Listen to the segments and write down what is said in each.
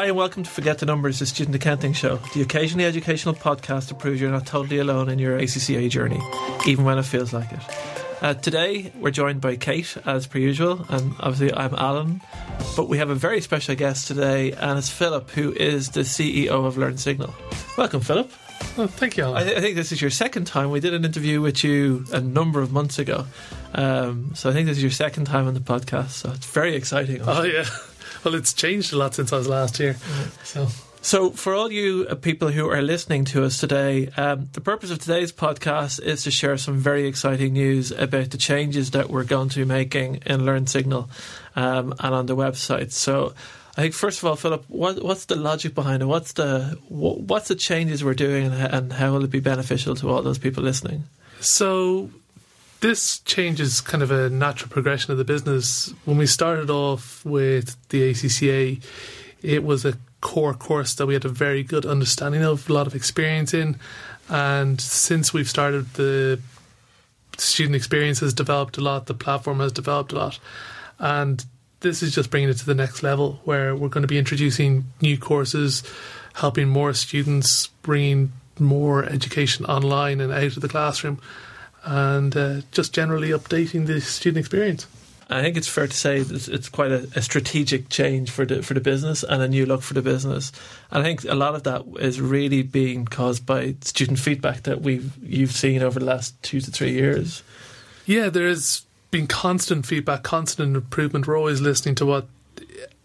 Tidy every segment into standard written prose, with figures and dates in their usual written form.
Hi and welcome to Forget the Numbers, the student accounting show, the occasionally educational podcast to prove you're not totally alone in your ACCA journey, even when it feels like it. Today we're joined by Kate, as per usual, and obviously I'm Alan, but we have a very special guest today, and it's Philip, who is the CEO of Learnsignal. Welcome, Philip. Well, thank you, Alan. I think this is your second time. We did an interview with you a number of months ago, so I think this is your second time on the podcast, so it's very exciting. Oh, yeah. Well, it's changed a lot since I was last here. So for all you people who are listening to us today, the purpose of today's podcast is to share some very exciting news about the changes that we're going to be making in Learnsignal and on the website. So I think, first of all, Philip, what's the logic behind it? What's the changes we're doing, and how will it be beneficial to all those people listening? So this change is kind of a natural progression of the business. When we started off with the ACCA, it was a core course that we had a very good understanding of, a lot of experience in. And since we've started, the student experience has developed a lot, the platform has developed a lot. And this is just bringing it to the next level, where we're going to be introducing new courses, helping more students, bringing more education online and out of the classroom, and just generally updating the student experience. I think it's fair to say it's quite a strategic change for the business, and a new look for the business. And I think a lot of that is really being caused by student feedback that you've seen over the last 2 to 3 years. Yeah, there has been constant feedback, constant improvement. We're always listening to what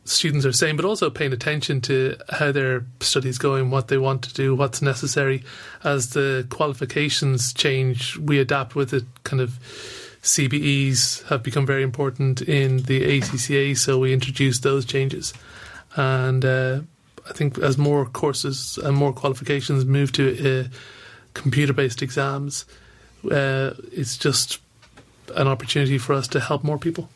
students are saying, but also paying attention to how their study's going, what they want to do, what's necessary. As the qualifications change, we adapt with it. Kind of CBEs have become very important in the ACCA, so we introduced those changes. And I think as more courses and more qualifications move to computer-based exams, it's just an opportunity for us to help more people.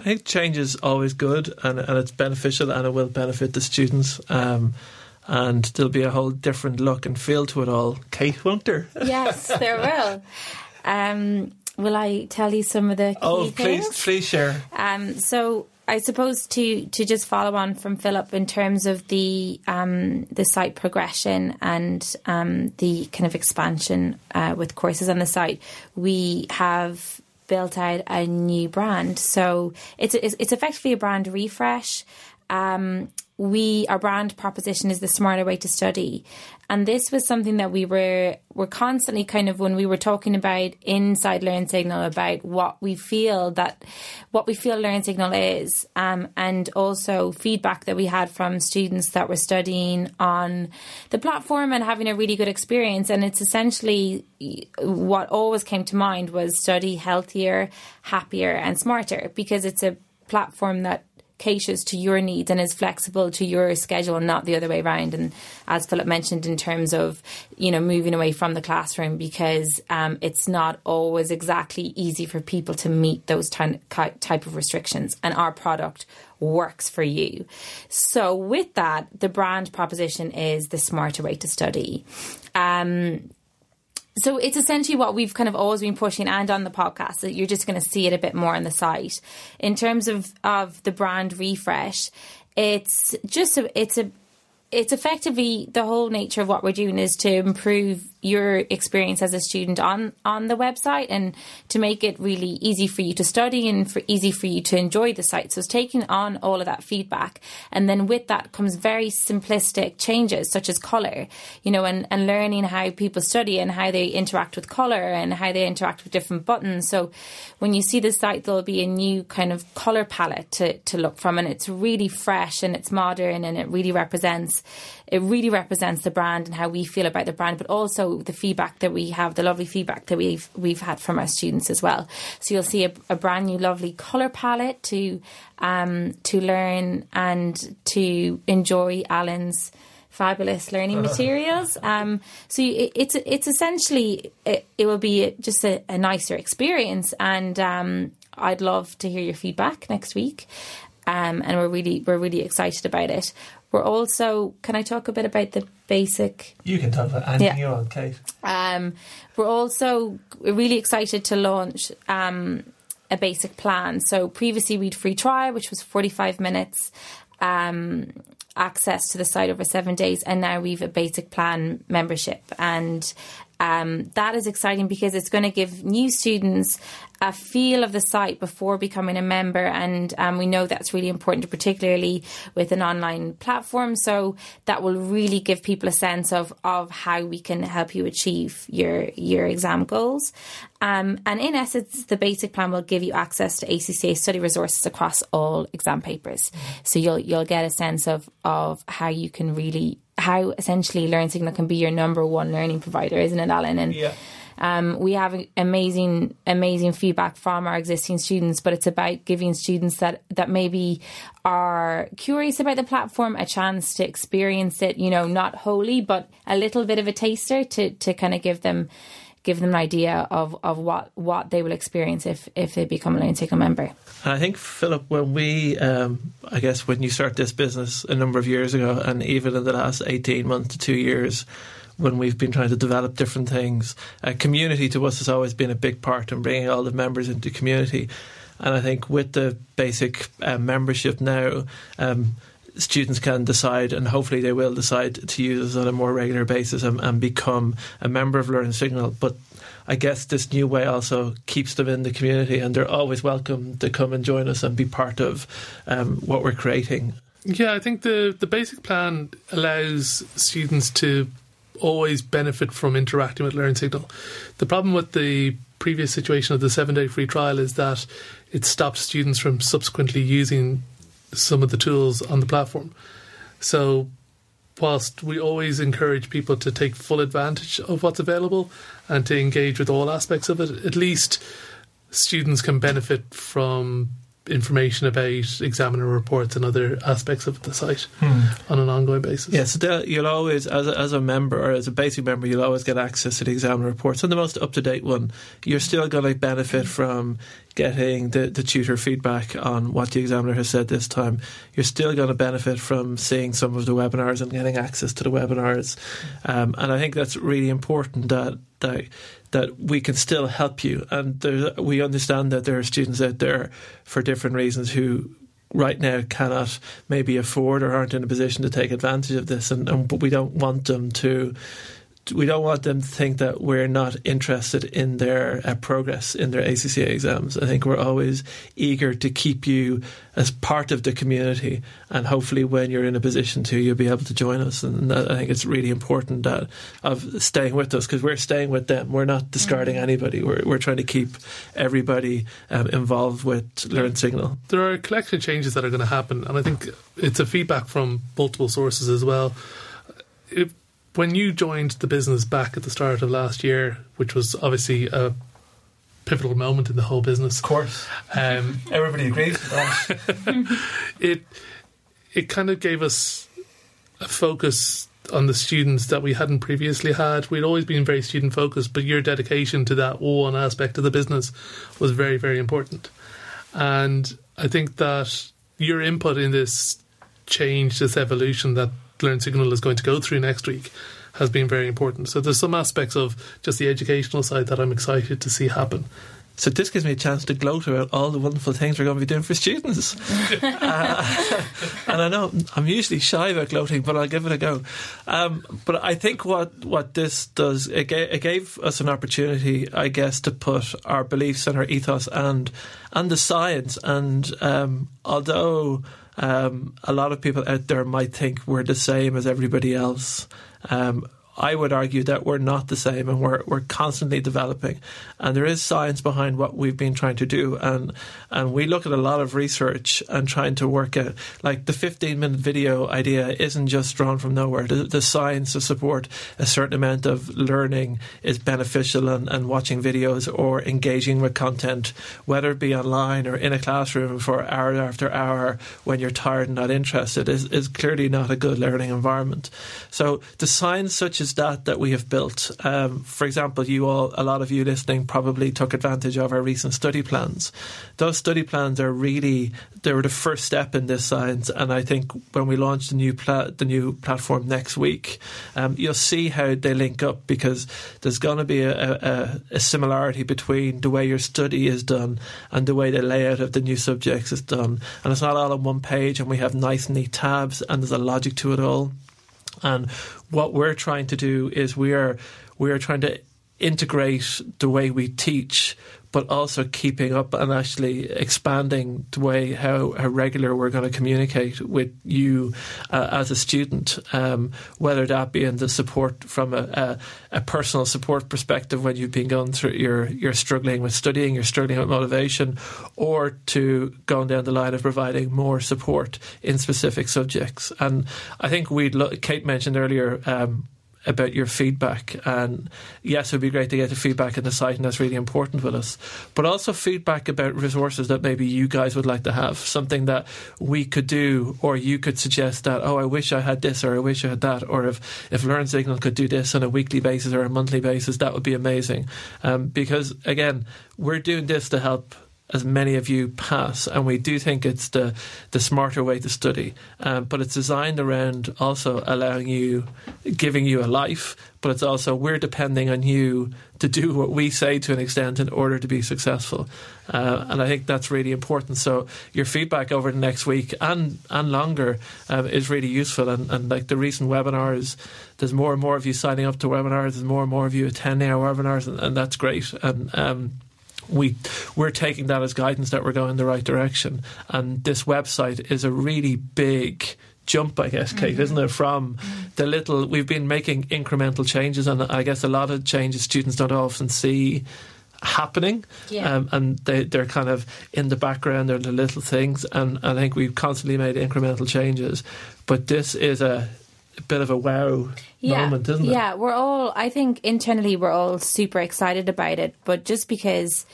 I think change is always good, and it's beneficial, and it will benefit the students. And there'll be a whole different look and feel to it all, Kate, won't there? Yes, there will. Will I tell you some of the key things? Oh, please share. So I suppose to just follow on from Philip in terms of the site progression and the kind of expansion with courses on the site, we have built out a new brand. So it's effectively a brand refresh. Our brand proposition is the smarter way to study. And this was something that we were constantly kind of, when we were talking about inside Learnsignal, about what we feel Learnsignal is, and also feedback that we had from students that were studying on the platform and having a really good experience. And it's essentially what always came to mind was study healthier, happier and smarter, because it's a platform that caters to your needs and is flexible to your schedule, and not the other way around. And as Philip mentioned, in terms of, you know, moving away from the classroom, because it's not always exactly easy for people to meet those type of restrictions, and our product works for you. So with that, the brand proposition is the smarter way to study. So it's essentially what we've kind of always been pushing, and on the podcast, that you're just going to see it a bit more on the site. In terms of the brand refresh, it's effectively the whole nature of what we're doing is to improve your experience as a student on the website, and to make it really easy for you to study and easy for you to enjoy the site. So it's taking on all of that feedback. And then with that comes very simplistic changes, such as colour, you know, and learning how people study and how they interact with colour and how they interact with different buttons. So when you see the site, there'll be a new kind of colour palette to look from. And it's really fresh and it's modern, and it really represents the brand and how we feel about the brand, but also the feedback that we have, the lovely feedback that we've had from our students as well. So you'll see a brand new lovely colour palette to learn and to enjoy Alan's fabulous learning materials. So it's essentially, it will be just a nicer experience. And I'd love to hear your feedback next week. And we're really excited about it. We're also, can I talk a bit about the basic? You can talk about anything you want, Kate. We're also really excited to launch a basic plan. So previously we'd free trial, which was 45 minutes access to the site over 7 days, and now we've a basic plan membership. And that is exciting because it's going to give new students a feel of the site before becoming a member, and we know that's really important, particularly with an online platform. So that will really give people a sense of how we can help you achieve your exam goals. And in essence, the basic plan will give you access to ACCA study resources across all exam papers. So you'll get a sense of how you can really, how essentially Learnsignal can be your number one learning provider, isn't it, Alan? And yeah. We have amazing feedback from our existing students, but it's about giving students that maybe are curious about the platform a chance to experience it, you know, not wholly, but a little bit of a taster to kind of give them an idea of what they will experience if they become a Learnsignal member. And I think, Philip, when we, I guess when you start this business a number of years ago, and even in the last 18 months to 2 years, when we've been trying to develop different things, community to us has always been a big part in bringing all the members into community. And I think with the basic membership now, students can decide, and hopefully they will decide, to use us on a more regular basis and become a member of Learnsignal. But I guess this new way also keeps them in the community, and they're always welcome to come and join us and be part of what we're creating. Yeah, I think the basic plan allows students to always benefit from interacting with Learnsignal. The problem with the previous situation of the 7-day free trial is that it stopped students from subsequently using some of the tools on the platform. So whilst we always encourage people to take full advantage of what's available and to engage with all aspects of it, at least students can benefit from information about examiner reports and other aspects of the site on an ongoing basis. Yeah, so you'll always, as a member or as a basic member, you'll always get access to the examiner reports, and the most up-to-date one. You're still going to benefit from getting the tutor feedback on what the examiner has said this time. You're still going to benefit from seeing some of the webinars and getting access to the webinars. And I think that's really important that we can still help you. And we understand that there are students out there for different reasons who right now cannot maybe afford or aren't in a position to take advantage of this. But we don't want them to... We don't want them to think that we're not interested in their progress in their ACCA exams. I think we're always eager to keep you as part of the community, and hopefully when you're in a position to, you'll be able to join us. And I think it's really important that of staying with us, because we're staying with them. We're not discarding anybody. We're trying to keep everybody involved with Learnsignal. There are collection changes that are going to happen, and I think it's a feedback from multiple sources as well. When you joined the business back at the start of last year, which was obviously a pivotal moment in the whole business, of course, everybody agrees. It kind of gave us a focus on the students that we hadn't previously had. We'd always been very student focused, but your dedication to that one aspect of the business was very, very important. And I think that your input in this change, this evolution that Learnsignal is going to go through next week, has been very important. So there's some aspects of just the educational side that I'm excited to see happen. So this gives me a chance to gloat about all the wonderful things we're going to be doing for students. And I know I'm usually shy about gloating, but I'll give it a go. But I think what this does, it gave us an opportunity, I guess, to put our beliefs and our ethos and the science. And although... a lot of people out there might think we're the same as everybody else. I would argue that we're not the same, and we're constantly developing. And there is science behind what we've been trying to do. And we look at a lot of research and trying to work out, like, the 15-minute video idea isn't just drawn from nowhere. The science to support a certain amount of learning is beneficial, and watching videos or engaging with content, whether it be online or in a classroom for hour after hour when you're tired and not interested, is clearly not a good learning environment. So the science such as use that we have built. For example, a lot of you listening probably took advantage of our recent study plans. Those study plans are really, they were the first step in this science, and I think when we launch the new platform next week, you'll see how they link up, because there's going to be a similarity between the way your study is done and the way the layout of the new subjects is done. And it's not all on one page, and we have nice neat tabs, and there's a logic to it all. And what we're trying to do is we are trying to integrate the way we teach, but also keeping up and actually expanding the way how regular we're going to communicate with you as a student, whether that be in the support from a personal support perspective when you've been going through, you're struggling with studying, you're struggling with motivation, or to going down the line of providing more support in specific subjects. And I think Kate mentioned earlier about your feedback, and yes, it would be great to get the feedback in the site, and that's really important with us, but also feedback about resources that maybe you guys would like to have, something that we could do, or you could suggest that, oh, I wish I had this, or I wish I had that, or if Learnsignal could do this on a weekly basis or a monthly basis, that would be amazing, because again, we're doing this to help as many of you pass, and we do think it's the smarter way to study, but it's designed around also giving you a life, but it's also we're depending on you to do what we say to an extent in order to be successful, and I think that's really important. So your feedback over the next week and longer is really useful, and like the recent webinars, there's more and more of you signing up to webinars, there's more and more of you attending our webinars, and that's great. And we're taking that as guidance that we're going in the right direction, and this website is a really big jump, I guess, Kate, mm-hmm. isn't it? From the little, we've been making incremental changes, and I guess a lot of changes students don't often see happening, yeah. And they're kind of in the background, they're the little things, and I think we've constantly made incremental changes, but this is a bit of a wow moment, isn't it? Yeah, I think internally we're all super excited about it, but just because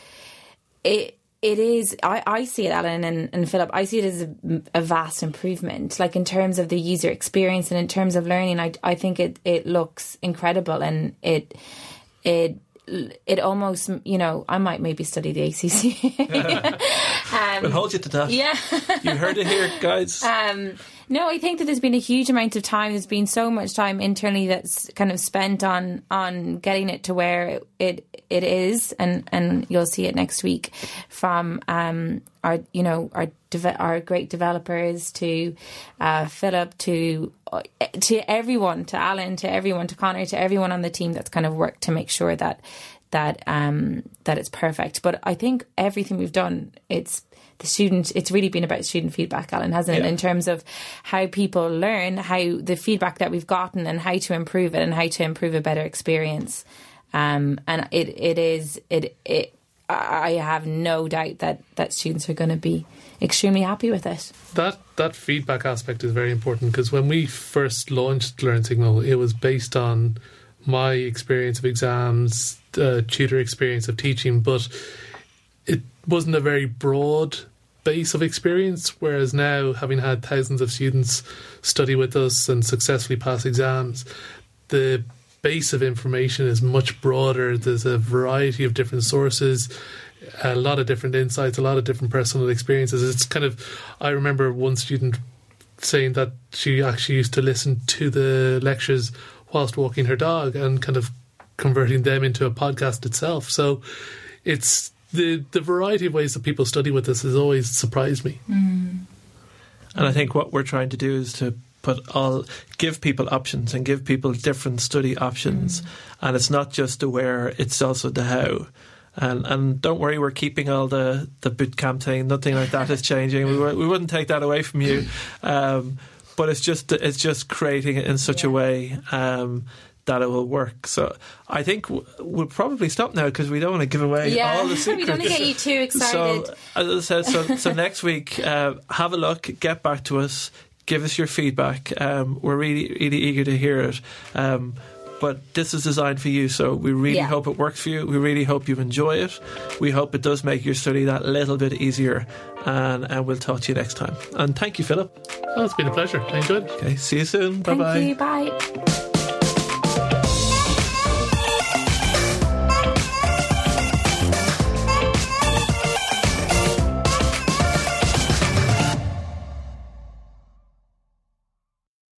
it is, I see it, Alan and Philip, I see it as a vast improvement, like in terms of the user experience and in terms of learning. I think it looks incredible, and it almost, I might maybe study the ACCA. We'll hold you to that. Yeah. You heard it here, guys. No, I think that there's been a huge amount of time. There's been so much time internally that's kind of spent on getting it to where it is, and you'll see it next week from our great developers to Philip to everyone, to Alan, to everyone, to Connor, to everyone on the team that's kind of worked to make sure that it's perfect. But I think everything we've done, it's really been about student feedback, Alan, hasn't it? Yeah. In terms of how people learn, how the feedback that we've gotten, and how to improve it, and how to improve a better experience. And it is. I have no doubt that students are going to be extremely happy with it. That feedback aspect is very important, because when we first launched Learnsignal, it was based on my experience of exams, tutor experience of teaching, but it wasn't a very broad base of experience, whereas now, having had thousands of students study with us and successfully pass exams, the base of information is much broader. There's a variety of different sources, a lot of different insights, a lot of different personal experiences. It's kind of, I remember one student saying that she actually used to listen to the lectures whilst walking her dog, and kind of converting them into a podcast itself. So it's the variety of ways that people study with us has always surprised me. Mm. And I think what we're trying to do is to give people options and give people different study options. Mm. And it's not just the where, it's also the how. And don't worry, we're keeping all the boot camp thing. Nothing like that is changing. We wouldn't take that away from you. But it's just creating it in such a way that it will work. So I think we'll probably stop now, because we don't want to give away all the secrets. We don't want to get you too excited. So as I said, so next week, have a look, get back to us, give us your feedback. We're really, really eager to hear it. But this is designed for you, so we really hope it works for you. We really hope you enjoy it. We hope it does make your study that little bit easier. And we'll talk to you next time. And thank you, Philip. Oh, it's been a pleasure. I enjoyed it. Okay, see you soon. Bye-bye. Thank you. Bye.